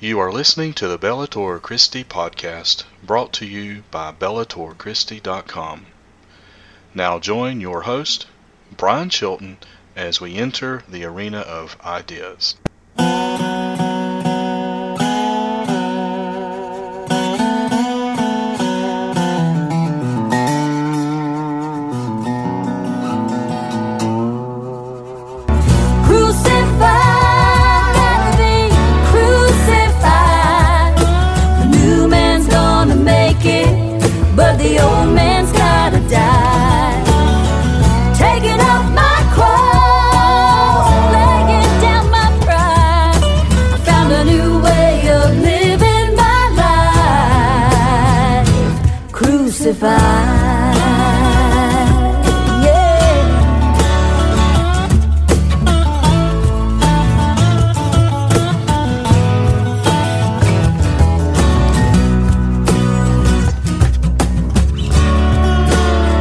You are listening to the Bellator Christi podcast, brought to you by bellatorchristi.com. Now join your host, Brian Chilton, as we enter the arena of ideas.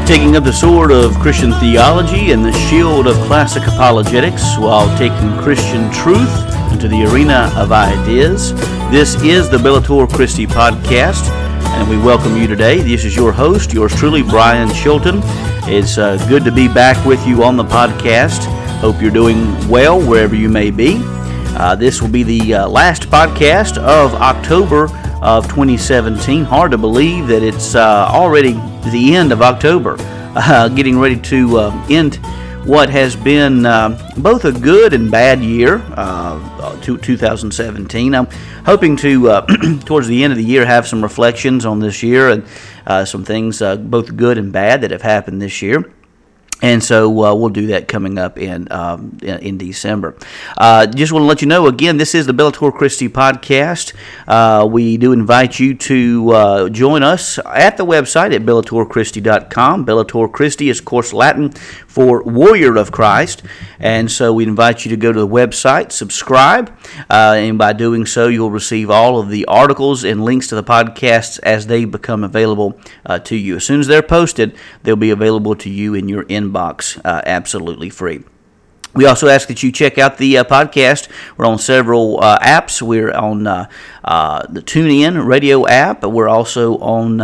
Taking up the sword of Christian theology and the shield of classic apologetics while taking Christian truth into the arena of ideas. This is the Bellator Christi podcast, and we welcome you today. This is your host, yours truly, Brian Chilton. It's good to be back with you on the podcast. Hope you're doing well wherever you may be. This will be the last podcast of October of 2017. Hard to believe that it's already the end of October, getting ready to end what has been both a good and bad year, 2017. I'm hoping to, towards the end of the year, have some reflections on this year and some things, both good and bad, that have happened this year. And so we'll do that coming up in December. Just want to let you know, again, this is the Bellator Christi podcast. We do invite you to join us at the website at bellatorchristi.com. Bellator Christi is, of course, Latin for Warrior of Christ. And so we invite you to go to the website, subscribe, and by doing so, you'll receive all of the articles and links to the podcasts as they become available to you. As soon as they're posted, they'll be available to you in your inbox. Absolutely free. We also ask that you check out the podcast. We're on several apps. We're on the TuneIn radio app. We're also on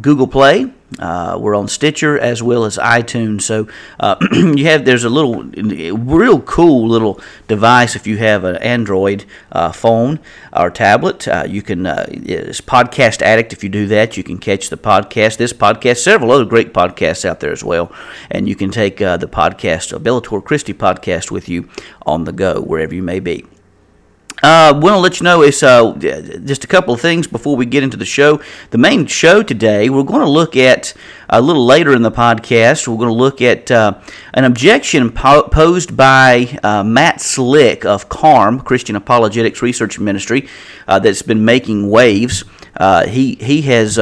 Google Play. We're on Stitcher as well as iTunes. So there's a little, real cool little device if you have an Android phone or tablet. You can, it's Podcast Addict. If you do that, you can catch the podcast, this podcast, several other great podcasts out there as well. And you can take the podcast, Bellator Christi podcast, with you on the go, wherever you may be. Want to let you know it's just a couple of things before we get into the show. The main show today, we're going to look at, a little later in the podcast, we're going to look at an objection posed by Matt Slick of CARM, Christian Apologetics Research Ministry, that's been making waves. He has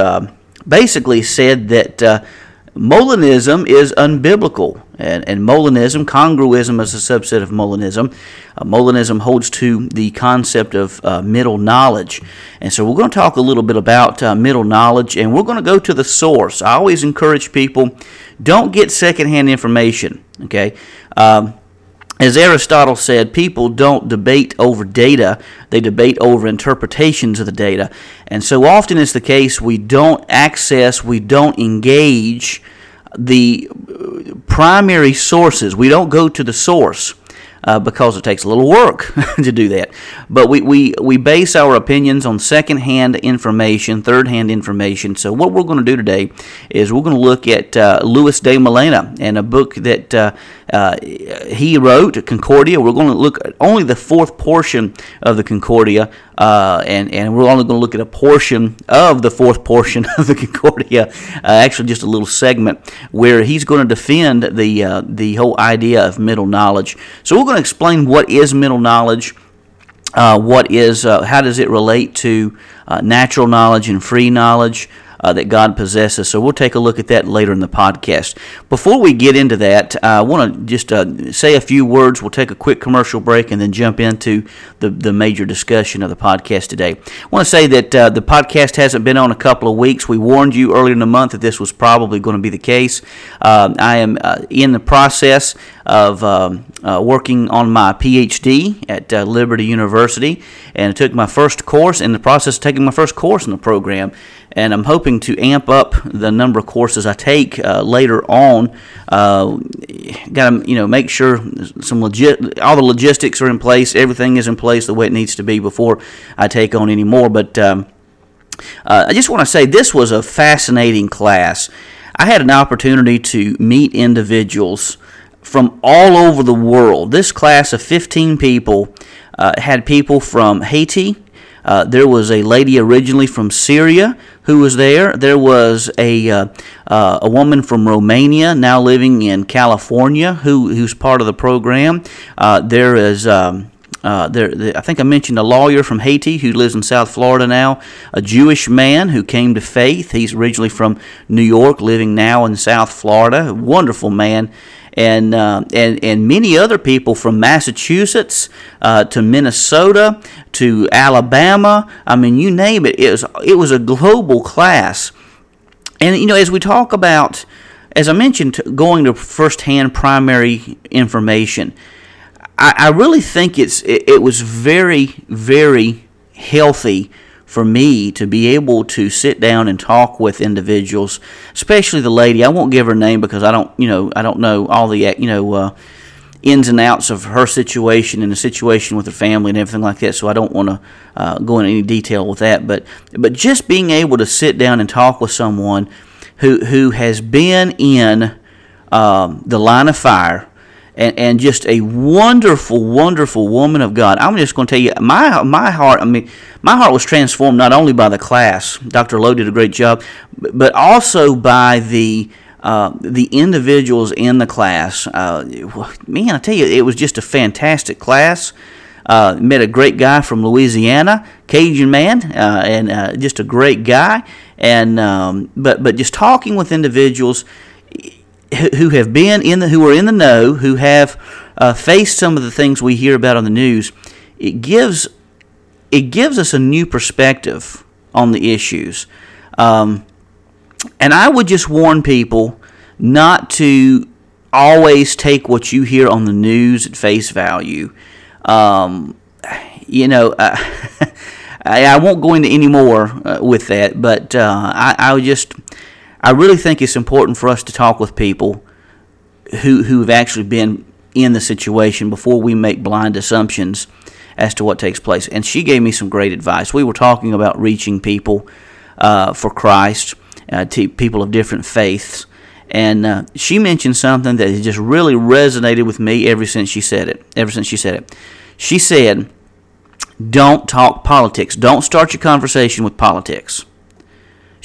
basically said that Molinism is unbiblical, and Molinism, Congruism is a subset of Molinism. Molinism holds to the concept of middle knowledge, and so we're going to talk a little bit about middle knowledge, and we're going to go to the source. I always encourage people, don't get secondhand information, okay? As Aristotle said, people don't debate over data, they debate over interpretations of the data. And so often it's the case we don't engage the primary sources. We don't go to the source because it takes a little work to do that. But we base our opinions on second-hand information, third-hand information. So what we're going to do today is we're going to look at Louis de Molina and a book that he wrote, Concordia. We're going to look at only the fourth portion of the Concordia, and we're only going to look at a portion of the fourth portion of the Concordia, actually just a little segment where he's going to defend the whole idea of middle knowledge. So we're going to explain what is middle knowledge, how does it relate to natural knowledge and free knowledge, that God possesses. So we'll take a look at that later in the podcast. Before we get into that, I want to just say a few words. We'll take a quick commercial break and then jump into the major discussion of the podcast today. I want to say that the podcast hasn't been on a couple of weeks. We warned you earlier in the month that this was probably going to be the case. I am in the process of working on my PhD at Liberty University, and I took my first course in the process of taking my first course in the program. And I'm hoping to amp up the number of courses I take later on. Got to make sure all the logistics are in place, everything is in place the way it needs to be before I take on any more. But I just want to say this was a fascinating class. I had an opportunity to meet individuals from all over the world. This class of 15 people had people from Haiti. There was a lady originally from Syria who was there. There was a woman from Romania now living in California who's part of the program. There is... I think I mentioned a lawyer from Haiti who lives in South Florida now, a Jewish man who came to faith. He's originally from New York, living now in South Florida, a wonderful man, and many other people from Massachusetts to Minnesota to Alabama. I mean, you name it. It was a global class. And, as we talk about, as I mentioned, going to firsthand primary information, I really think it was very, very healthy for me to be able to sit down and talk with individuals, especially the lady. I won't give her name because I don't know all the ins and outs of her situation and the situation with her family and everything like that. So I don't want to go into any detail with that. But just being able to sit down and talk with someone who has been in the line of fire. And just a wonderful, wonderful woman of God. I'm just going to tell you, my heart was transformed not only by the class. Dr. Lowe did a great job, but also by the individuals in the class. Man, I tell you, it was just a fantastic class. Met a great guy from Louisiana, Cajun man, and just a great guy. And but just talking with individuals who have been who are in the know, who have faced some of the things we hear about on the news, it gives us a new perspective on the issues. And I would just warn people not to always take what you hear on the news at face value. I won't go into any more with that, but I really think it's important for us to talk with people who have actually been in the situation before we make blind assumptions as to what takes place. And she gave me some great advice. We were talking about reaching people for Christ, people of different faiths. And she mentioned something that has just really resonated with me ever since she said it. She said, don't talk politics. Don't start your conversation with politics.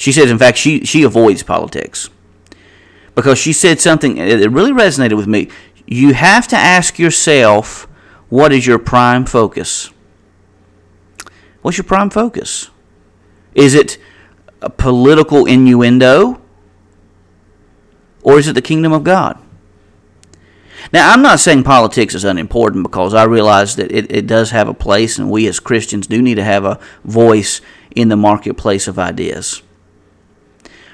She says, in fact, she avoids politics because she said something that really resonated with me. You have to ask yourself, what is your prime focus? What's your prime focus? Is it a political innuendo, or is it the kingdom of God? Now, I'm not saying politics is unimportant, because I realize that it does have a place, and we as Christians do need to have a voice in the marketplace of ideas.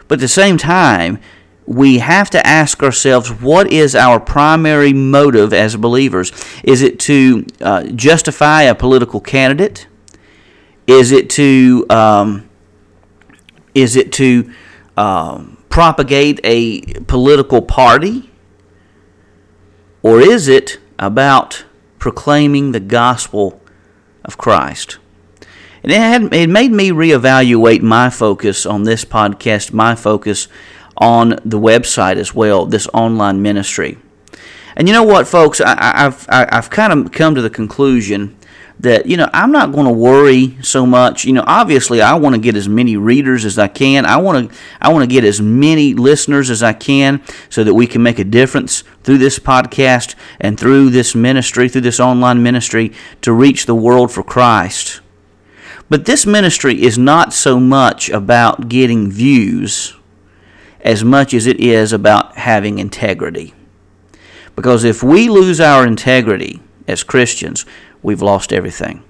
But at the same time, we have to ask ourselves, what is our primary motive as believers? Is it to justify a political candidate? Is it to propagate a political party? Or is it about proclaiming the gospel of Christ? And it made me reevaluate my focus on this podcast, my focus on the website as well, this online ministry. And you know what, folks? I've kind of come to the conclusion that, I'm not going to worry so much. Obviously, I want to get as many readers as I can. I want to get as many listeners as I can so that we can make a difference through this podcast and through this ministry, through this online ministry, to reach the world for Christ. But this ministry is not so much about getting views as much as it is about having integrity. Because if we lose our integrity as Christians, we've lost everything.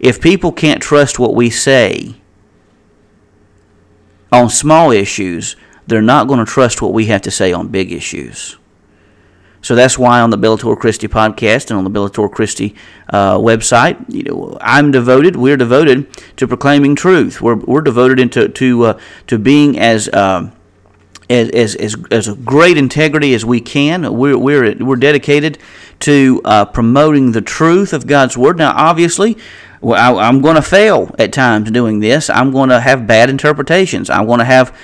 If people can't trust what we say on small issues, they're not going to trust what we have to say on big issues. So that's why on the Bellator Christi podcast and on the Bellator Christi website, you know, I'm devoted. We're devoted to proclaiming truth. We're devoted to being as great integrity as we can. We're dedicated to promoting the truth of God's word. Now, obviously, I'm going to fail at times doing this. I'm going to have bad interpretations. I'm going to have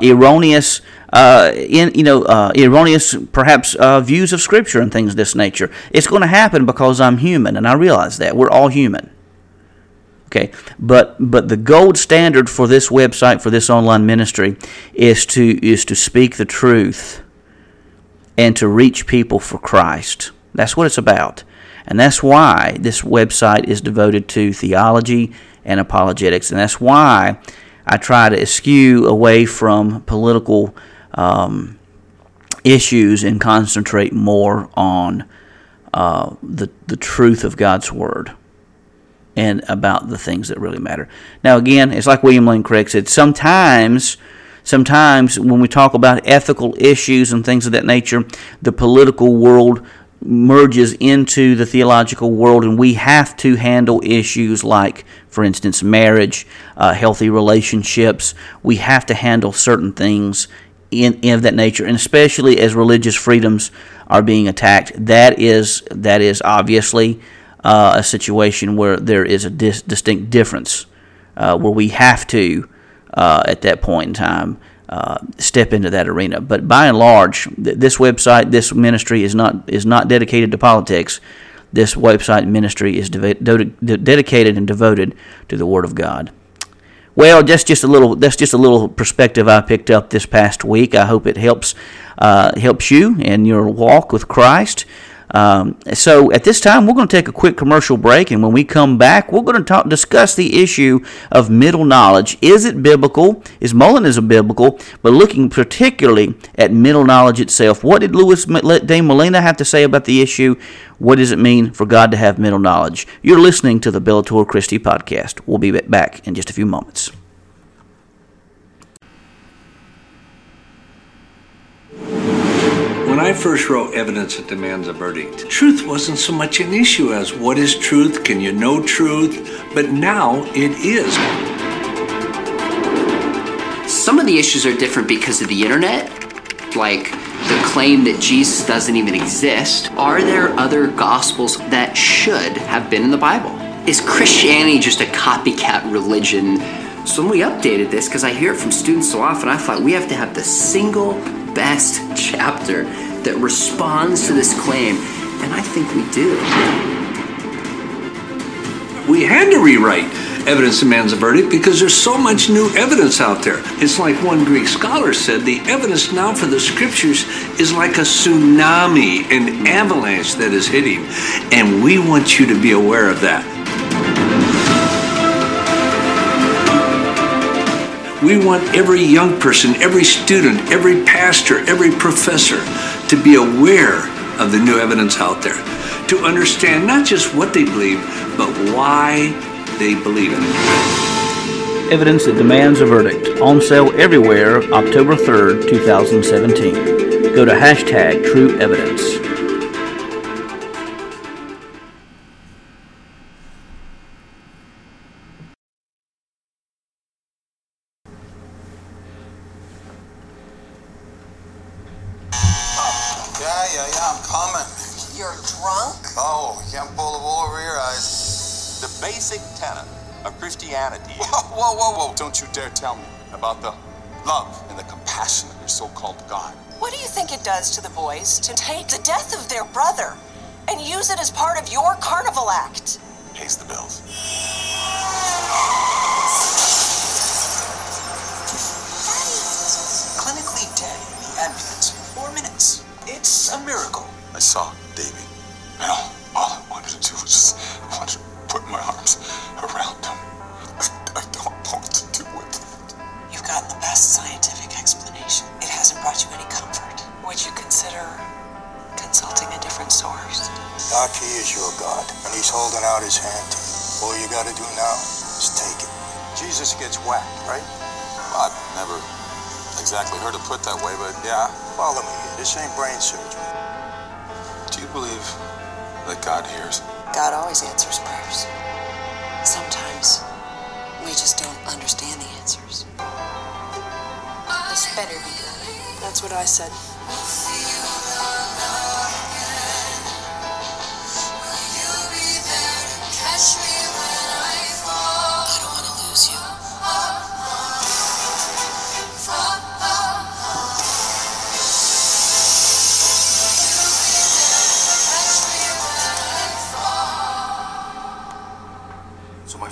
erroneous. Views of Scripture and things of this nature. It's going to happen because I'm human, and I realize that. We're all human. Okay, but the gold standard for this website, for this online ministry, is to speak the truth and to reach people for Christ. That's what it's about. And that's why this website is devoted to theology and apologetics. And that's why I try to eschew away from political issues and concentrate more on the truth of God's Word and about the things that really matter. Now, again, it's like William Lane Craig said, sometimes when we talk about ethical issues and things of that nature, the political world merges into the theological world, and we have to handle issues like, for instance, marriage, healthy relationships. We have to handle certain things in that nature, and especially as religious freedoms are being attacked, that is obviously a situation where there is a distinct difference, where we have to, at that point in time, step into that arena. But by and large, this website, this ministry is not dedicated to politics. This website ministry is dedicated and devoted to the Word of God. Well, that's just a little perspective I picked up this past week. I hope it helps you in your walk with Christ. So at this time, we're going to take a quick commercial break, and when we come back, we're going to discuss the issue of middle knowledge. Is it biblical? Is Molinism biblical? But looking particularly at middle knowledge itself. What did Louis de Molina have to say about the issue? What does it mean for God to have middle knowledge? You're listening to the Bellator Christi podcast. We'll be back in just a few moments. When I first wrote Evidence That Demands a Verdict, truth wasn't so much an issue as what is truth, can you know truth, but now it is. Some of the issues are different because of the internet, like the claim that Jesus doesn't even exist. Are there other gospels that should have been in the Bible? Is Christianity just a copycat religion? So when we updated this, because I hear it from students so often, I thought we have to have the single best chapter that responds to this claim, and I think we do. We had to rewrite Evidence Demands a Verdict because there's so much new evidence out there. It's like one Greek scholar said, the evidence now for the Scriptures is like a tsunami, an avalanche that is hitting, and we want you to be aware of that. We want every young person, every student, every pastor, every professor to be aware of the new evidence out there, to understand not just what they believe, but why they believe it. Evidence That Demands a Verdict, on sale everywhere October 3rd, 2017. Go to #TrueEvidence. Don't you dare tell me about the love and the compassion of your so-called God. What do you think it does to the boys to take the death of their brother and use it as part of your carnival act? Pays the bills. Daddy. Clinically dead in the ambulance for 4 minutes. It's a miracle. I saw Davy, and all I wanted to do was just put my arms around God, He is your God, and He's holding out His hand to you. All you got to do now is take it. Jesus gets whacked, right? I've never exactly heard it put that way, but yeah. Follow me here. This ain't brain surgery. Do you believe that God hears? God always answers prayers. Sometimes we just don't understand the answers. This better be good. That's what I said.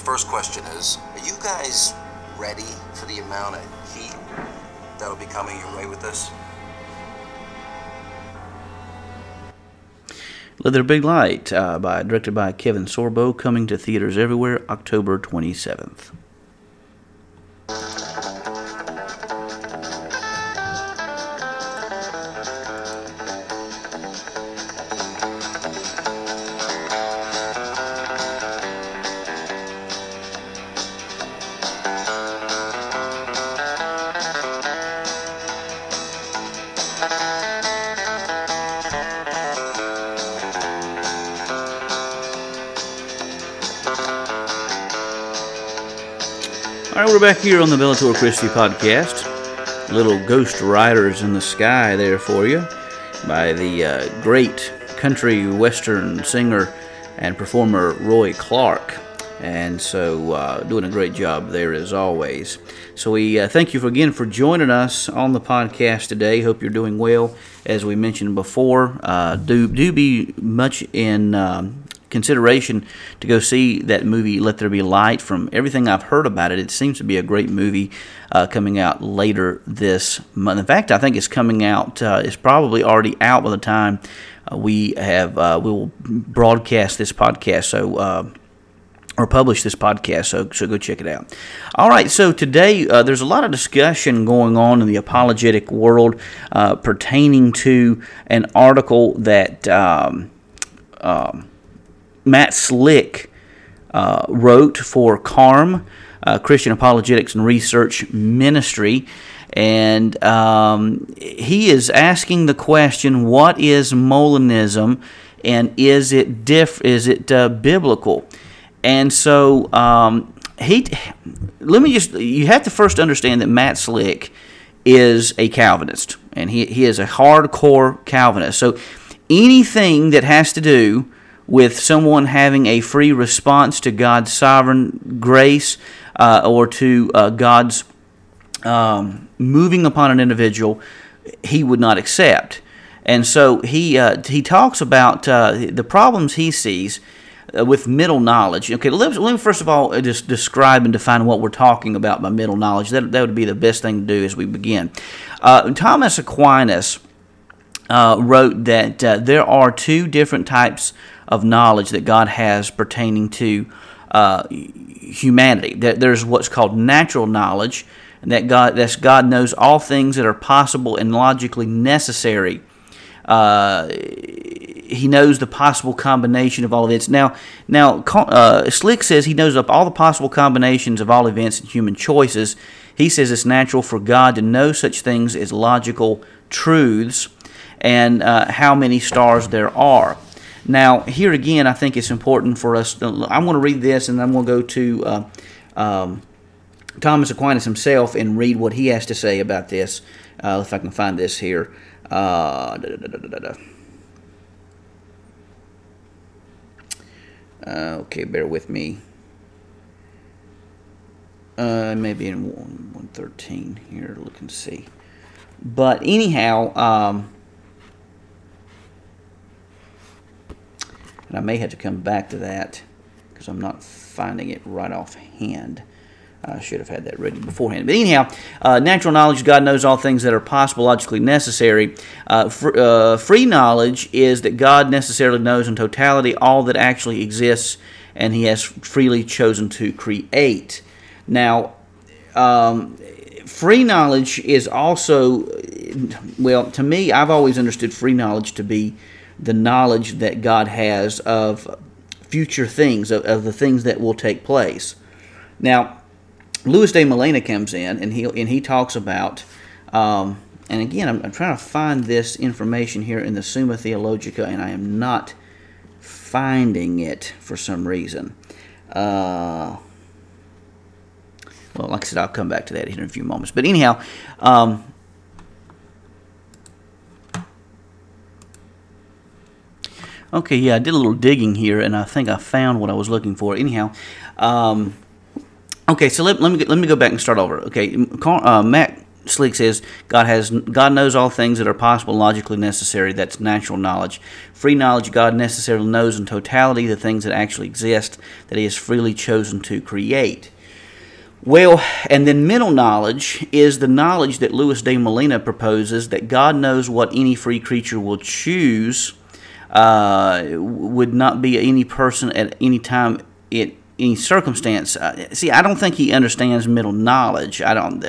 First question is, are you guys ready for the amount of heat that'll be coming your way with this? Let There Be Light, directed by Kevin Sorbo, coming to theaters everywhere October 27th. We're back here on the Bellator Christi podcast. Little Ghost Riders in the Sky there for you by the great country western singer and performer Roy Clark. And so doing a great job there as always. So we thank you again for joining us on the podcast today. Hope you're doing well. As we mentioned before, do be much in consideration to go see that movie Let There Be Light. From everything I've heard about it, it seems to be a great movie coming out later this month. In fact, I think it's coming out, it's probably already out by the time we will broadcast this podcast, so or publish this podcast, so go check it out. All right, so today there's a lot of discussion going on in the apologetic world pertaining to an article that Matt Slick wrote for CARM, Christian Apologetics and Research Ministry, and he is asking the question, what is Molinism, and is it biblical? And so you have to first understand that Matt Slick is a Calvinist, and he is a hardcore Calvinist. So anything that has to do with someone having a free response to God's sovereign grace or to God's moving upon an individual, he would not accept. And so he talks about the problems he sees with middle knowledge. Okay, let me first of all just describe and define what we're talking about by middle knowledge. That would be the best thing to do as we begin. Thomas Aquinas wrote that there are two different types of knowledge that God has pertaining to humanity. There's what's called natural knowledge, and that God knows all things that are possible and logically necessary. He knows the possible combination of all events. Now, Slick says he knows all the possible combinations of all events and human choices. He says it's natural for God to know such things as logical truths and how many stars there are. Now, here again, I think it's important for us. I'm going to read this, and I'm going to go to Thomas Aquinas himself and read what he has to say about this, if I can find this here. Okay, bear with me. Maybe in 113 here, look and see. But anyhow, and I may have to come back to that because I'm not finding it right offhand. I should have had that ready beforehand. But anyhow, natural knowledge, God knows all things that are possible, logically necessary. Free knowledge is that God necessarily knows in totality all that actually exists, and He has freely chosen to create. Now, free knowledge is also, well, to me, I've always understood free knowledge to be the knowledge that God has of future things, of the things that will take place. Now, Louis de Molina comes in, and he talks about, and again, I'm trying to find this information here in the Summa Theologica, and I am not finding it for some reason. Well, like I said, I'll come back to that here in a few moments. But anyhow, okay, yeah, I did a little digging here, and I think I found what I was looking for. Anyhow, okay, so let me go back and start over. Okay, Matt Slick says, God knows all things that are possible, logically necessary. That's natural knowledge. Free knowledge, God necessarily knows in totality the things that actually exist that He has freely chosen to create. Well, and then middle knowledge is the knowledge that Louis de Molina proposes, that God knows what any free creature will choose would not be any person at any time in any circumstance. See, I don't think he understands middle knowledge. I don't...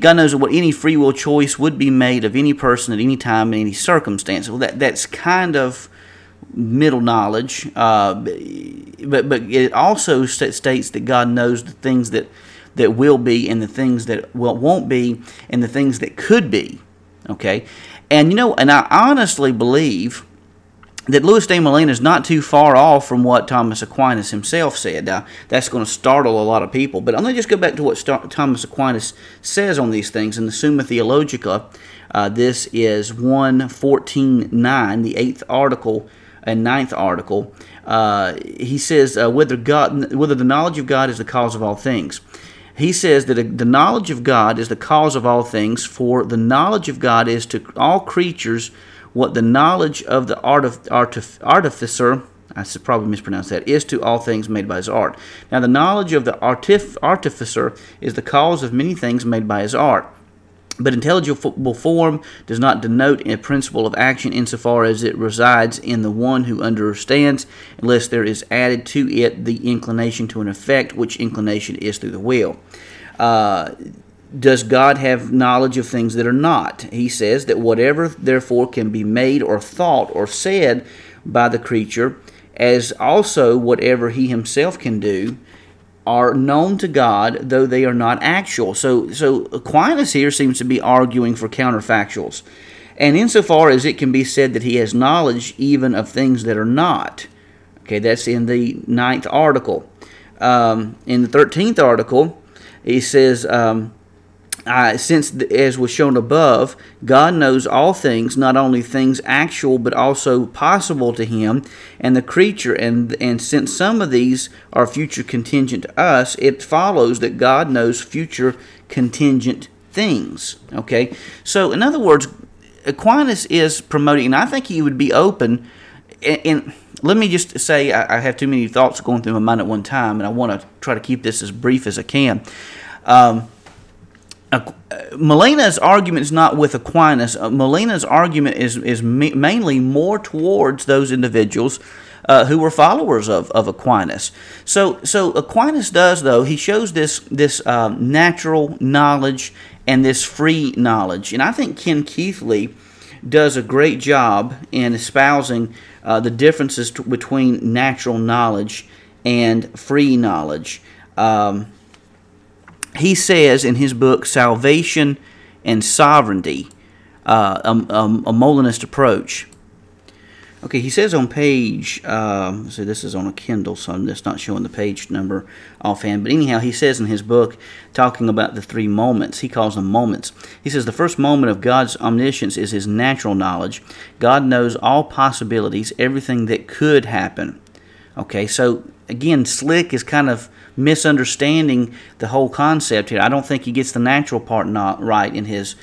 God knows what any free will choice would be made of any person at any time in any circumstance. Well, that's kind of middle knowledge, but it also states that God knows the things that will be, and the things that won't be, and the things that could be. Okay, and I honestly believe that Louis de Molina is not too far off from what Thomas Aquinas himself said. Now, that's going to startle a lot of people, but I'm going to just go back to what Thomas Aquinas says on these things in the Summa Theologica. This is 1.14.9, the 8th article and 9th article. He says, whether the knowledge of God is the cause of all things. He says that the knowledge of God is the cause of all things, for the knowledge of God is to all creatures what the knowledge of the artificer, I should probably mispronounce that, is to all things made by his art. Now, the knowledge of the artificer is the cause of many things made by his art. But intelligible form does not denote a principle of action insofar as it resides in the one who understands, unless there is added to it the inclination to an effect, which inclination is through the will. Does God have knowledge of things that are not? He says that whatever, therefore, can be made or thought or said by the creature, as also whatever he himself can do, are known to God, though they are not actual. So Aquinas here seems to be arguing for counterfactuals. And insofar as it can be said that he has knowledge even of things that are not. Okay, that's in the 9th article. In the 13th article, he says... since, as was shown above, God knows all things, not only things actual, but also possible to him and the creature, and since some of these are future contingent to us, it follows that God knows future contingent things. Okay? So, in other words, Aquinas is promoting, and I think he would be open, and let me just say, I have too many thoughts going through my mind at one time, and I want to try to keep this as brief as I can. Molina's argument is not with Aquinas. Molina's argument is mainly more towards those individuals who were followers of Aquinas. So Aquinas does, though, he shows this natural knowledge and this free knowledge. And I think Ken Keithley does a great job in espousing the differences between natural knowledge and free knowledge. He says in his book, Salvation and Sovereignty, a Molinist Approach. Okay, he says on page, so this is on a Kindle, so I'm just not showing the page number offhand. But anyhow, he says in his book, talking about the three moments, he calls them moments. He says, the first moment of God's omniscience is his natural knowledge. God knows all possibilities, everything that could happen. Okay, so again, Slick is kind of misunderstanding the whole concept here. I don't think he gets the natural part not right in his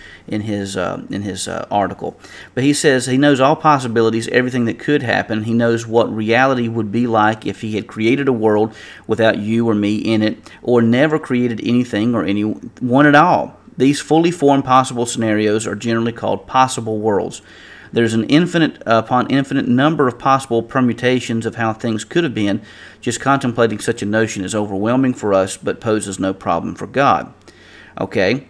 article. But he says he knows all possibilities, everything that could happen. He knows what reality would be like if he had created a world without you or me in it, or never created anything or anyone at all. These fully formed possible scenarios are generally called possible worlds. There's an infinite upon infinite number of possible permutations of how things could have been. Just contemplating such a notion is overwhelming for us, but poses no problem for God. Okay?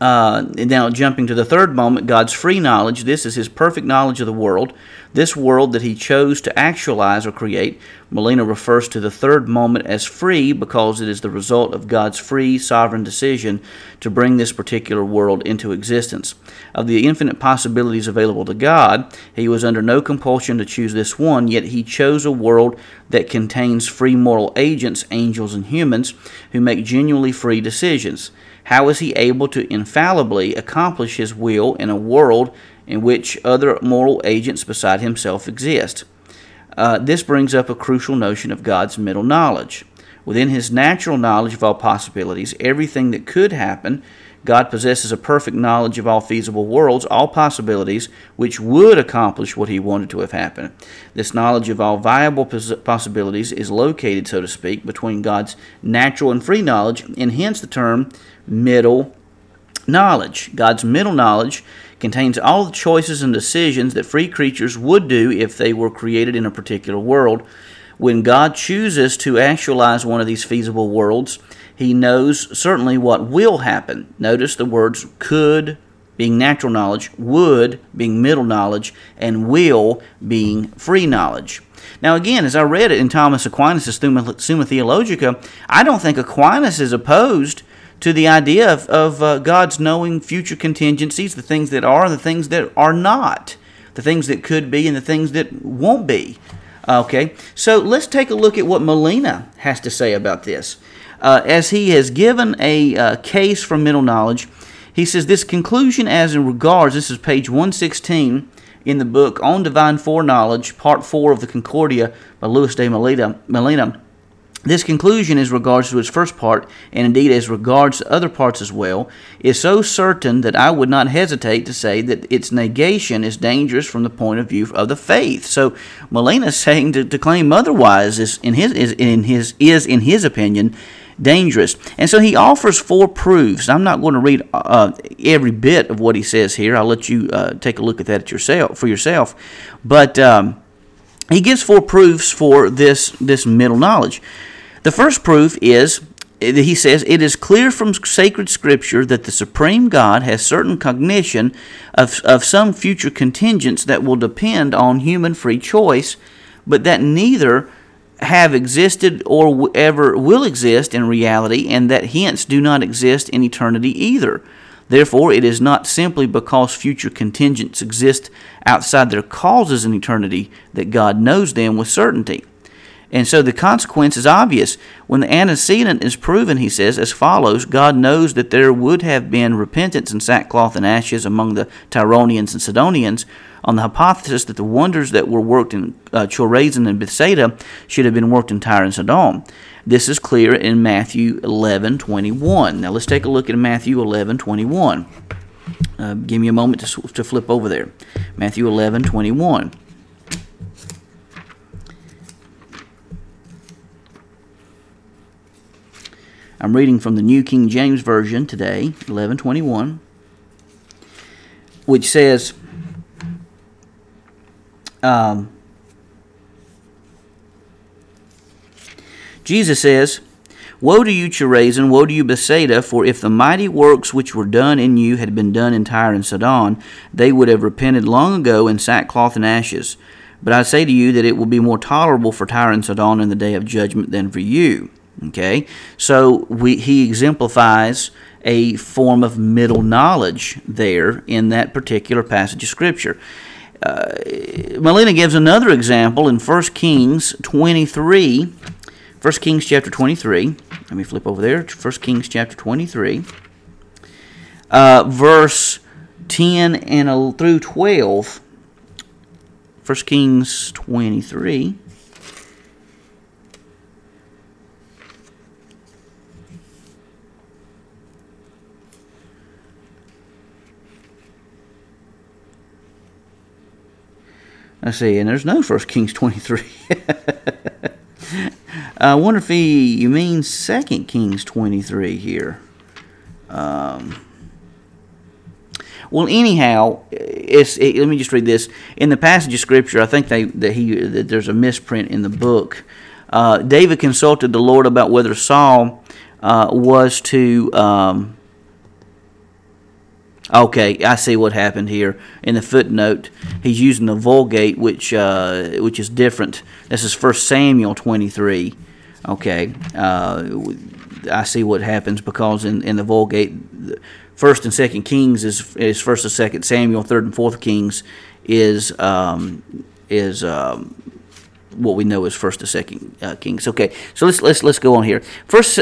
Now, jumping to the third moment, God's free knowledge. This is his perfect knowledge of the world, this world that he chose to actualize or create. Molina refers to the third moment as free because it is the result of God's free, sovereign decision to bring this particular world into existence. Of the infinite possibilities available to God, he was under no compulsion to choose this one, yet he chose a world that contains free moral agents, angels and humans, who make genuinely free decisions. How is he able to infallibly accomplish his will in a world in which other moral agents beside himself exist? This brings up a crucial notion of God's middle knowledge. Within his natural knowledge of all possibilities, everything that could happen, God possesses a perfect knowledge of all feasible worlds, all possibilities, which would accomplish what he wanted to have happened. This knowledge of all viable possibilities is located, so to speak, between God's natural and free knowledge, and hence the term middle knowledge. God's middle knowledge contains all the choices and decisions that free creatures would do if they were created in a particular world. When God chooses to actualize one of these feasible worlds, he knows certainly what will happen. Notice the words could being natural knowledge, would being middle knowledge, and will being free knowledge. Now again, as I read it in Thomas Aquinas' Summa Theologica, I don't think Aquinas is opposed to the idea of God's knowing future contingencies, the things that are, the things that are not, the things that could be, and the things that won't be. Okay, so let's take a look at what Molina has to say about this. As he has given a case for middle knowledge, he says this conclusion as in regards, this is page 116 in the book On Divine Foreknowledge, Part 4 of the Concordia by Louis de Molina. This conclusion as regards to its first part, and indeed as regards to other parts as well, is so certain that I would not hesitate to say that its negation is dangerous from the point of view of the faith. So Molina's saying to claim otherwise is in his opinion dangerous. And so he offers four proofs. I'm not going to read every bit of what he says here. I'll let you take a look at that for yourself. But he gives four proofs for this middle knowledge. The first proof is, he says, it is clear from sacred scripture that the supreme God has certain cognition of some future contingents that will depend on human free choice, but that neither have existed or ever will exist in reality, and that hence do not exist in eternity either. Therefore, it is not simply because future contingents exist outside their causes in eternity that God knows them with certainty. And so the consequence is obvious. When the antecedent is proven, he says, as follows, God knows that there would have been repentance and sackcloth and ashes among the Tyronians and Sidonians on the hypothesis that the wonders that were worked in Chorazin and Bethsaida should have been worked in Tyre and Sidon. This is clear in Matthew 11:21. Now let's take a look at Matthew 11:21. Give me a moment to flip over there. Matthew 11:21. I'm reading from the New King James Version today, 11:21, which says, Jesus says, "Woe to you, Chorazin, woe to you, Bethsaida, for if the mighty works which were done in you had been done in Tyre and Sidon, they would have repented long ago in sackcloth and ashes. But I say to you that it will be more tolerable for Tyre and Sidon in the day of judgment than for you." Okay, so he exemplifies a form of middle knowledge there in that particular passage of Scripture. Molina gives another example in 1 Kings chapter 23. Let me flip over there. 1 Kings chapter 23, verse 10 and through 12. 1 Kings 23. I see, and there's no 1 Kings 23. I wonder if you mean 2 Kings 23 here. Well, anyhow, let me just read this. In the passage of Scripture, I think that there's a misprint in the book. David consulted the Lord about whether Saul was to... Okay, I see what happened here. In the footnote, he's using the Vulgate, which is different. This is 1 Samuel 23. Okay, I see what happens, because in the Vulgate, 1st and 2nd Kings is 1st and 2nd Samuel, 3rd and 4th Kings is what we know as 1st and 2nd Kings. Okay, so let's go on here. First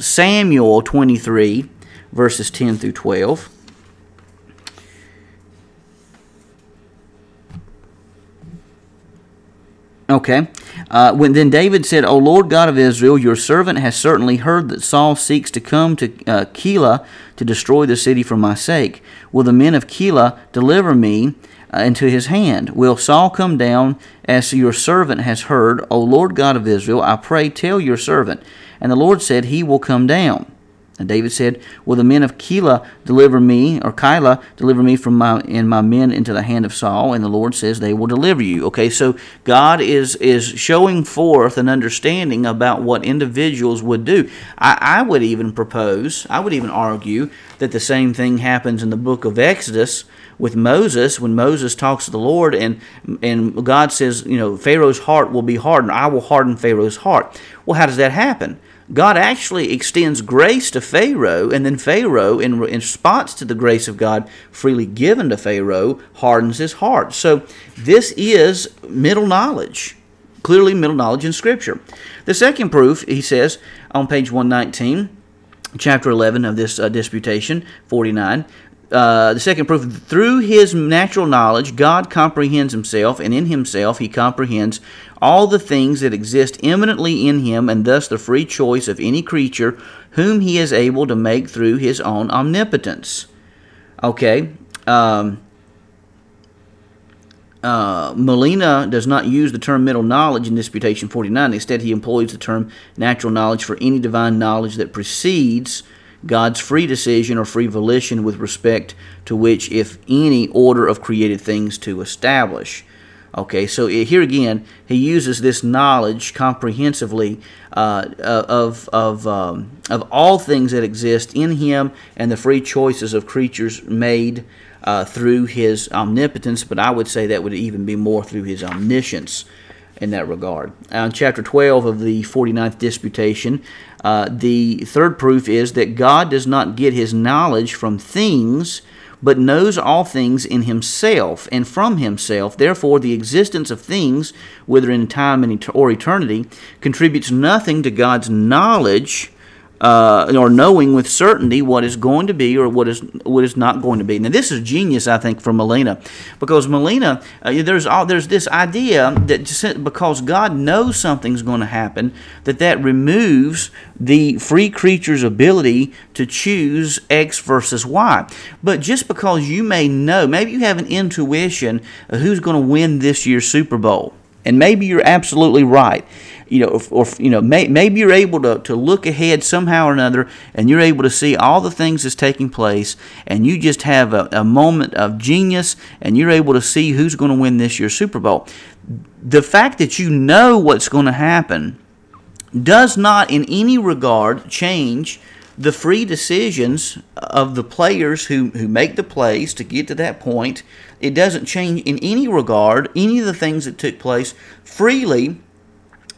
Samuel 23, verses 10 through 12. Okay. Then David said, "O Lord God of Israel, your servant has certainly heard that Saul seeks to come to Keilah to destroy the city for my sake. Will the men of Keilah deliver me into his hand? Will Saul come down as your servant has heard? O Lord God of Israel, I pray, tell your servant." And the Lord said, "He will come down." And David said, "Will the men of Keilah deliver me, or Keilah deliver me from my men into the hand of Saul?" And the Lord says, "They will deliver you." Okay, so God is showing forth an understanding about what individuals would do. I would even propose, I would even argue that the same thing happens in the book of Exodus with Moses, when Moses talks to the Lord, and God says, you know, Pharaoh's heart will be hardened. I will harden Pharaoh's heart. Well, how does that happen? God actually extends grace to Pharaoh, and then Pharaoh, in response to the grace of God freely given to Pharaoh, hardens his heart. So this is middle knowledge, clearly middle knowledge in Scripture. The second proof, he says, on page 119, chapter 11 of this disputation, 49, the second proof, through his natural knowledge, God comprehends himself, and in himself he comprehends all the things that exist immanently in him, and thus the free choice of any creature whom he is able to make through his own omnipotence. Okay. Molina does not use the term middle knowledge in Disputation 49. Instead, he employs the term natural knowledge for any divine knowledge that precedes God's free decision or free volition with respect to which, if any, order of created things to establish. Okay, so here again, he uses this knowledge comprehensively of all things that exist in him and the free choices of creatures made through his omnipotence, but I would say that would even be more through his omniscience in that regard. In chapter 12 of the 49th Disputation, the third proof is that God does not get his knowledge from things, but knows all things in himself and from himself. Therefore, the existence of things, whether in time or eternity, contributes nothing to God's knowledge or knowing with certainty what is going to be or what is not going to be. Now, this is genius, I think, for Molina, because Molina, there's this idea that just because God knows something's going to happen, that removes the free creature's ability to choose X versus Y. But just because you may know, maybe you have an intuition of who's going to win this year's Super Bowl, and maybe you're absolutely right. Maybe you're able to look ahead somehow or another, and you're able to see all the things that's taking place, and you just have a moment of genius, and you're able to see who's going to win this year's Super Bowl. The fact that you know what's going to happen does not in any regard change the free decisions of the players who make the plays to get to that point. It doesn't change in any regard any of the things that took place freely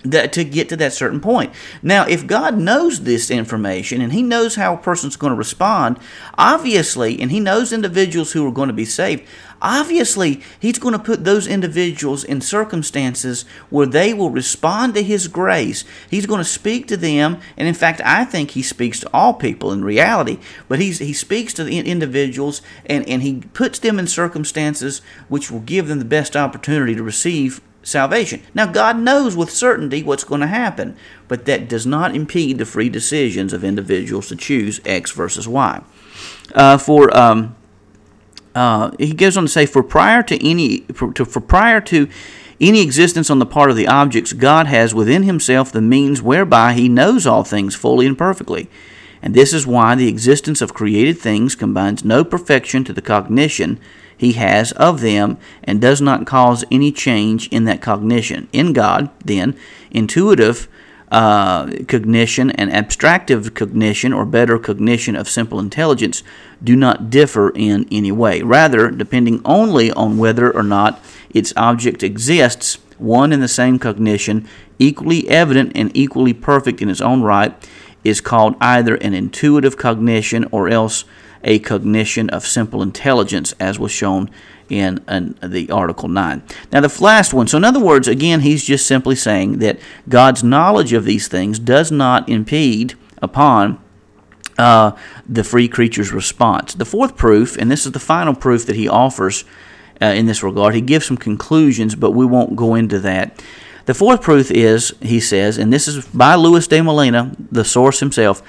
that to get to that certain point. Now, if God knows this information and he knows how a person's going to respond, obviously, and he knows individuals who are going to be saved, obviously he's going to put those individuals in circumstances where they will respond to his grace. He's going to speak to them, and in fact, I think he speaks to all people in reality, but he speaks to the individuals, and he puts them in circumstances which will give them the best opportunity to receive salvation. Now, God knows with certainty what's going to happen, but that does not impede the free decisions of individuals to choose X versus Y. He goes on to say, for prior to any existence on the part of the objects, God has within himself the means whereby he knows all things fully and perfectly. And this is why the existence of created things combines no perfection to the cognition he has of them, and does not cause any change in that cognition. In God, then, intuitive cognition and abstractive cognition, or better cognition of simple intelligence, do not differ in any way. Rather, depending only on whether or not its object exists, one and the same cognition, equally evident and equally perfect in its own right, is called either an intuitive cognition or else a cognition of simple intelligence, as was shown in the Article 9. Now, the last one. So, in other words, again, he's just simply saying that God's knowledge of these things does not impede upon the free creature's response. The fourth proof, and this is the final proof that he offers in this regard, he gives some conclusions, but we won't go into that. The fourth proof is, he says, and this is by Louis de Molina, the source himself,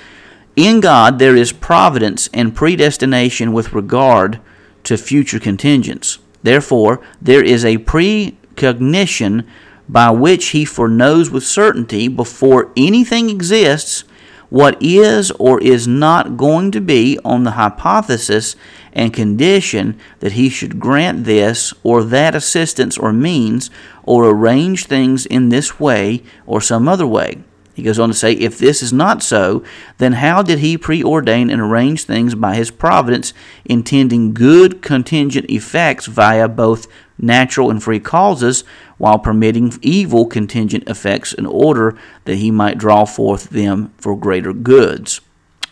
in God there is providence and predestination with regard to future contingents. Therefore, there is a precognition by which he foreknows with certainty, before anything exists, what is or is not going to be, on the hypothesis and condition that he should grant this or that assistance or means, or arrange things in this way or some other way. He goes on to say, if this is not so, then how did he preordain and arrange things by his providence, intending good contingent effects via both natural and free causes, while permitting evil contingent effects in order that he might draw forth them for greater goods?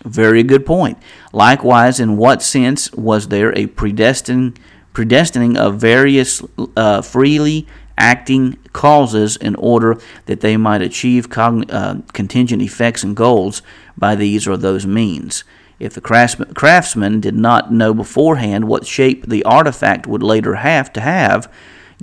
Very good point. Likewise, in what sense was there a predestining of various freely acting causes in order that they might achieve contingent effects and goals by these or those means? If the craftsman did not know beforehand what shape the artifact would later have to have,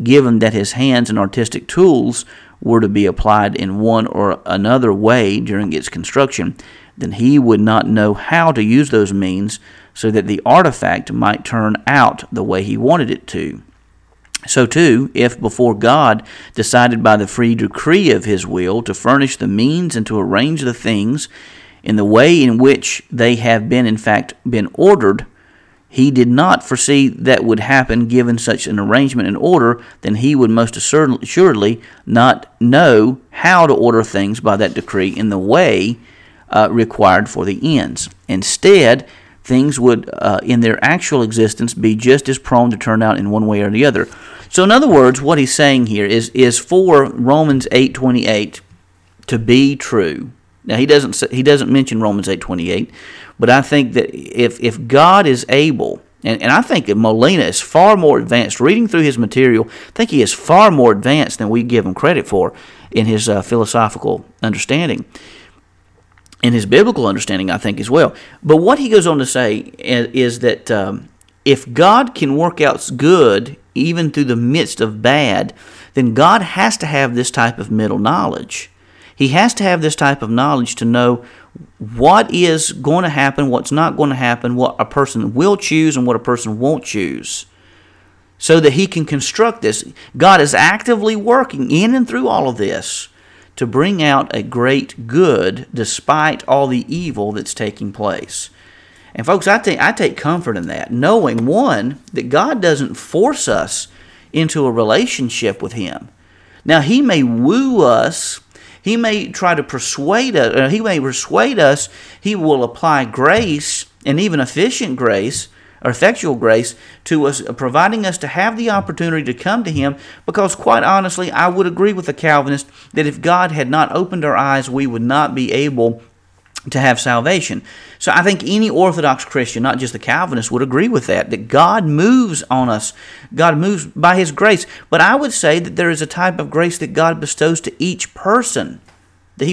given that his hands and artistic tools were to be applied in one or another way during its construction, then he would not know how to use those means so that the artifact might turn out the way he wanted it to. So too, if before God decided by the free decree of his will to furnish the means and to arrange the things in the way in which they have been in fact been ordered, he did not foresee that would happen given such an arrangement and order, then he would most assuredly not know how to order things by that decree in the way required for the ends. Instead, things would, in their actual existence, be just as prone to turn out in one way or the other. So, in other words, what he's saying here is for Romans 8:28 to be true. Now, he doesn't mention Romans 8:28, but I think that if God is able, and I think that Molina is far more advanced. Reading through his material, I think he is far more advanced than we give him credit for in his philosophical understanding. In his biblical understanding, I think, as well. But what he goes on to say is that if God can work out good even through the midst of bad, then God has to have this type of middle knowledge. He has to have this type of knowledge to know what is going to happen, what's not going to happen, what a person will choose and what a person won't choose, so that he can construct this. God is actively working in and through all of this to bring out a great good despite all the evil that's taking place. And folks, I take comfort in that, knowing, one, that God doesn't force us into a relationship with Him. Now, He may woo us, He may try to persuade us, or He may persuade us, He will apply grace, and even efficient grace, or effectual grace, to us, providing us to have the opportunity to come to Him, because quite honestly, I would agree with the Calvinist that if God had not opened our eyes, we would not be able to have salvation. So I think any Orthodox Christian, not just the Calvinist, would agree with that God moves on us. God moves by His grace. But I would say that there is a type of grace that God bestows to each person, but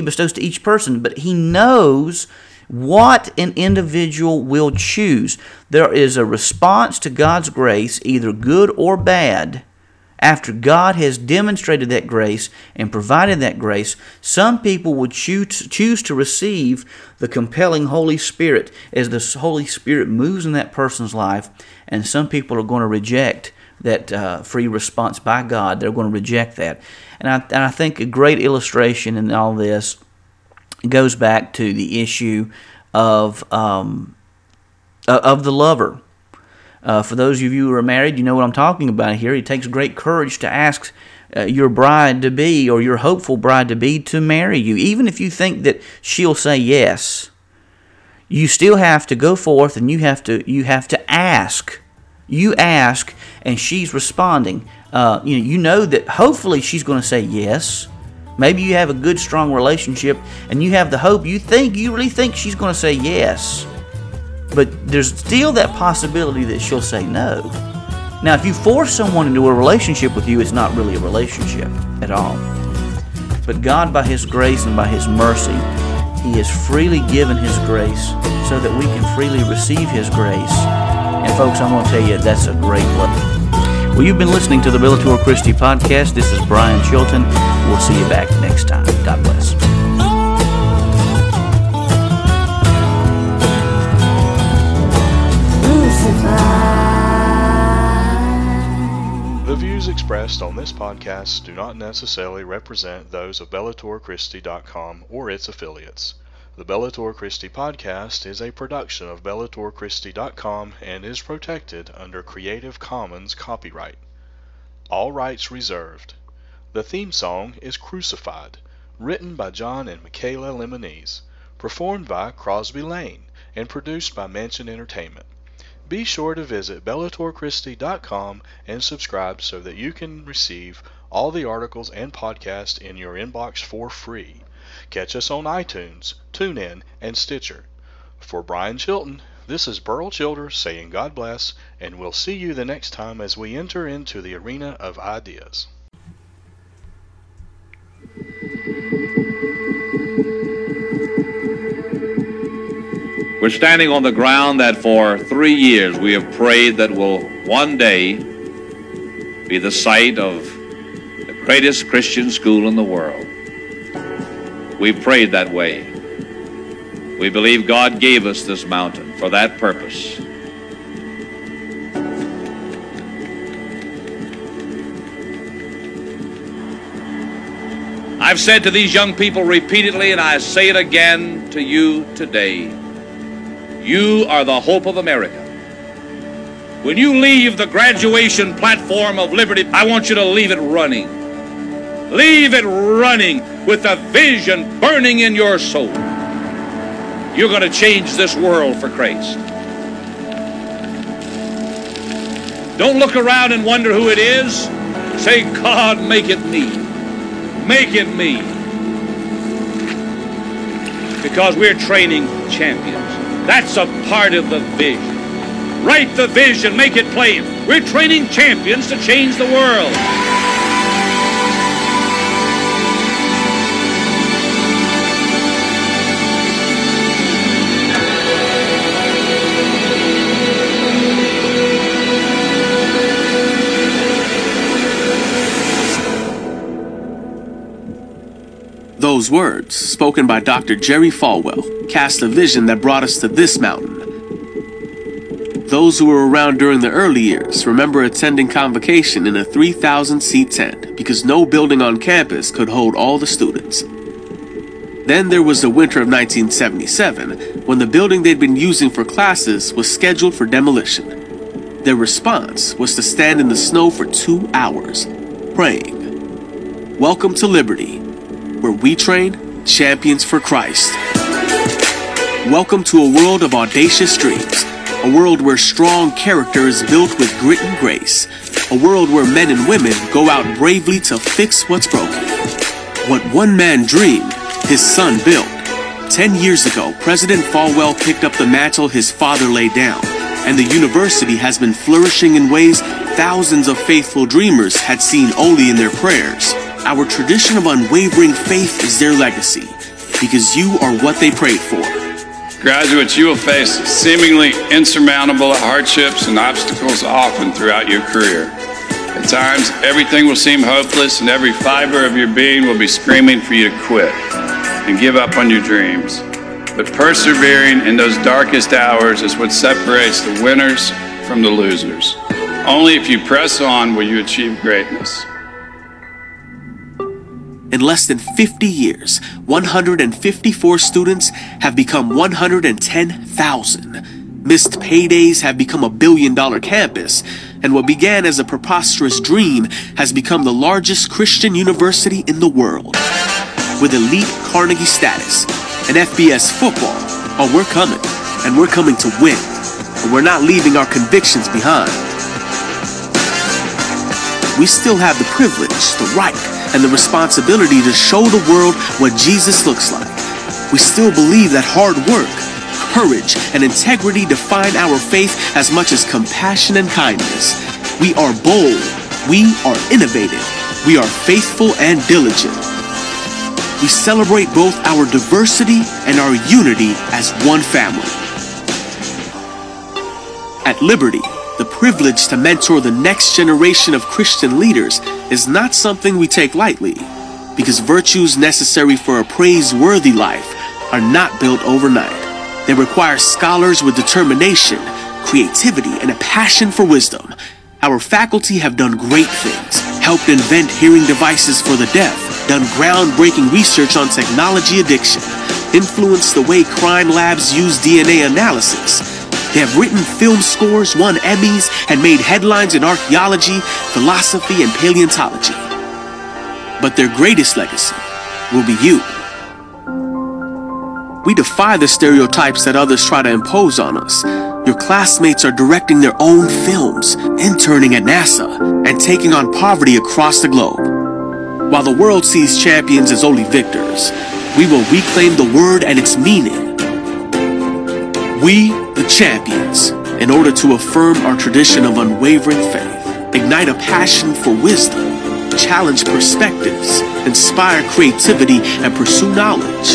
He knows what an individual will choose. There is a response to God's grace, either good or bad. After God has demonstrated that grace and provided that grace, some people would choose to receive the compelling Holy Spirit as the Holy Spirit moves in that person's life, and some people are going to reject that free response by God. They're going to reject that. And I think a great illustration in all this goes back to the issue of the lover. For those of you who are married, you know what I'm talking about here. It takes great courage to ask your bride-to-be or your hopeful bride-to-be to marry you. Even if you think that she'll say yes, you still have to go forth and you have to ask. You ask and she's responding. You know that hopefully she's going to say yes. Maybe you have a good, strong relationship and you have the hope. You really think she's going to say yes. But there's still that possibility that she'll say no. Now, if you force someone into a relationship with you, it's not really a relationship at all. But God, by His grace and by His mercy, He has freely given His grace so that we can freely receive His grace. And folks, I'm going to tell you, that's a great blessing. Well, you've been listening to the Bellator Christi podcast. This is Brian Chilton. We'll see you back next time. God bless. The views expressed on this podcast do not necessarily represent those of BellatorChristi.com or its affiliates. The Bellator Christi podcast is a production of BellatorChristi.com and is protected under Creative Commons copyright. All rights reserved. The theme song is Crucified, written by John and Michaela Lemonese, performed by Crosby Lane, and produced by Mansion Entertainment. Be sure to visit BellatorChristi.com and subscribe so that you can receive all the articles and podcasts in your inbox for free. Catch us on iTunes, TuneIn, and Stitcher. For Brian Chilton, this is Burl Childers saying God bless, and we'll see you the next time as we enter into the arena of ideas. We're standing on the ground that for 3 years we have prayed that will one day be the site of the greatest Christian school in the world. We prayed that way. We believe God gave us this mountain for that purpose. I've said to these young people repeatedly, and I say it again to you today, you are the hope of America. When you leave the graduation platform of Liberty, I want you to leave it running. Leave it running with a vision burning in your soul. You're going to change this world for Christ. Don't look around and wonder who it is. Say, God, make it me. Make it me. Because we're training champions. That's a part of the vision. Write the vision, make it plain. We're training champions to change the world. Those words, spoken by Dr. Jerry Falwell, cast a vision that brought us to this mountain. Those who were around during the early years remember attending convocation in a 3,000-seat tent because no building on campus could hold all the students. Then there was the winter of 1977, when the building they'd been using for classes was scheduled for demolition. Their response was to stand in the snow for 2 hours, praying. Welcome to Liberty, where we train champions for Christ. Welcome to a world of audacious dreams, a world where strong character is built with grit and grace, a world where men and women go out bravely to fix what's broken. What one man dreamed, his son built. 10 years ago, President Falwell picked up the mantle his father laid down, and the university has been flourishing in ways thousands of faithful dreamers had seen only in their prayers. Our tradition of unwavering faith is their legacy, because you are what they prayed for. Graduates, you will face seemingly insurmountable hardships and obstacles often throughout your career. At times, everything will seem hopeless and every fiber of your being will be screaming for you to quit and give up on your dreams. But persevering in those darkest hours is what separates the winners from the losers. Only if you press on will you achieve greatness. In less than 50 years, 154 students have become 110,000. Missed paydays have become a billion-dollar campus, and what began as a preposterous dream has become the largest Christian university in the world. With elite Carnegie status and FBS football, oh, we're coming, and we're coming to win, and we're not leaving our convictions behind. We still have the privilege, the right, and the responsibility to show the world what Jesus looks like. We still believe that hard work, courage, and integrity define our faith as much as compassion and kindness. We are bold, we are innovative, we are faithful and diligent. We celebrate both our diversity and our unity as one family. At Liberty, the privilege to mentor the next generation of Christian leaders is not something we take lightly, because virtues necessary for a praiseworthy life are not built overnight. They require scholars with determination, creativity, and a passion for wisdom. Our faculty have done great things, helped invent hearing devices for the deaf, done groundbreaking research on technology addiction, influenced the way crime labs use DNA analysis. They have written film scores, won Emmys, and made headlines in archaeology, philosophy, and paleontology. But their greatest legacy will be you. We defy the stereotypes that others try to impose on us. Your classmates are directing their own films, interning at NASA, and taking on poverty across the globe. While the world sees champions as only victors, we will reclaim the word and its meaning. We, the champions, in order to affirm our tradition of unwavering faith, ignite a passion for wisdom, challenge perspectives, inspire creativity, and pursue knowledge.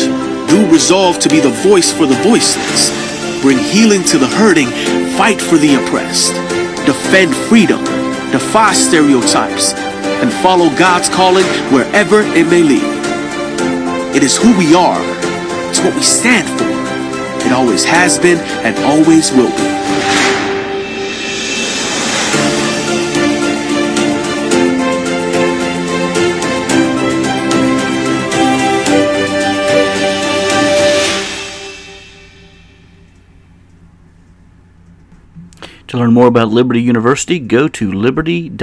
Do resolve to be the voice for the voiceless, bring healing to the hurting, fight for the oppressed, defend freedom, defy stereotypes, and follow God's calling wherever it may lead. It is who we are. It's what we stand for. It always has been and always will be. To learn more about Liberty University, go to liberty.edu.